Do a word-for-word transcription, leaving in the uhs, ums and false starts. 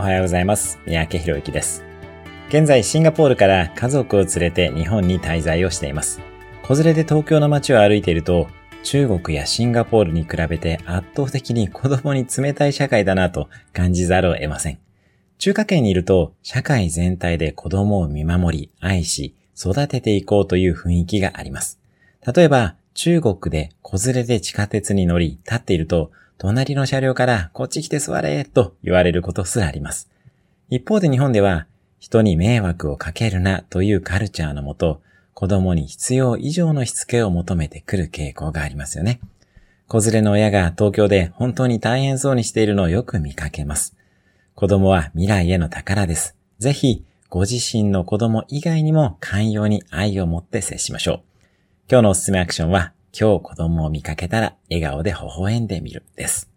おはようございます。三宅宏之です。現在シンガポールから家族を連れて日本に滞在をしています。子連れで東京の街を歩いていると、中国やシンガポールに比べて圧倒的に子供に冷たい社会だなと感じざるを得ません。中華圏にいると社会全体で子供を見守り、愛し、育てていこうという雰囲気があります。例えば中国で子連れで地下鉄に乗り、立っていると隣の車両からこっち来て座れと言われることすらあります。一方で日本では人に迷惑をかけるなというカルチャーのもと、子供に必要以上のしつけを求めてくる傾向がありますよね。子連れの親が東京で本当に大変そうにしているのをよく見かけます。子供は未来への宝です。ぜひご自身の子供以外にも寛容に愛を持って接しましょう。今日のおすすめアクションは、今日子供を見かけたら笑顔で微笑んでみるです。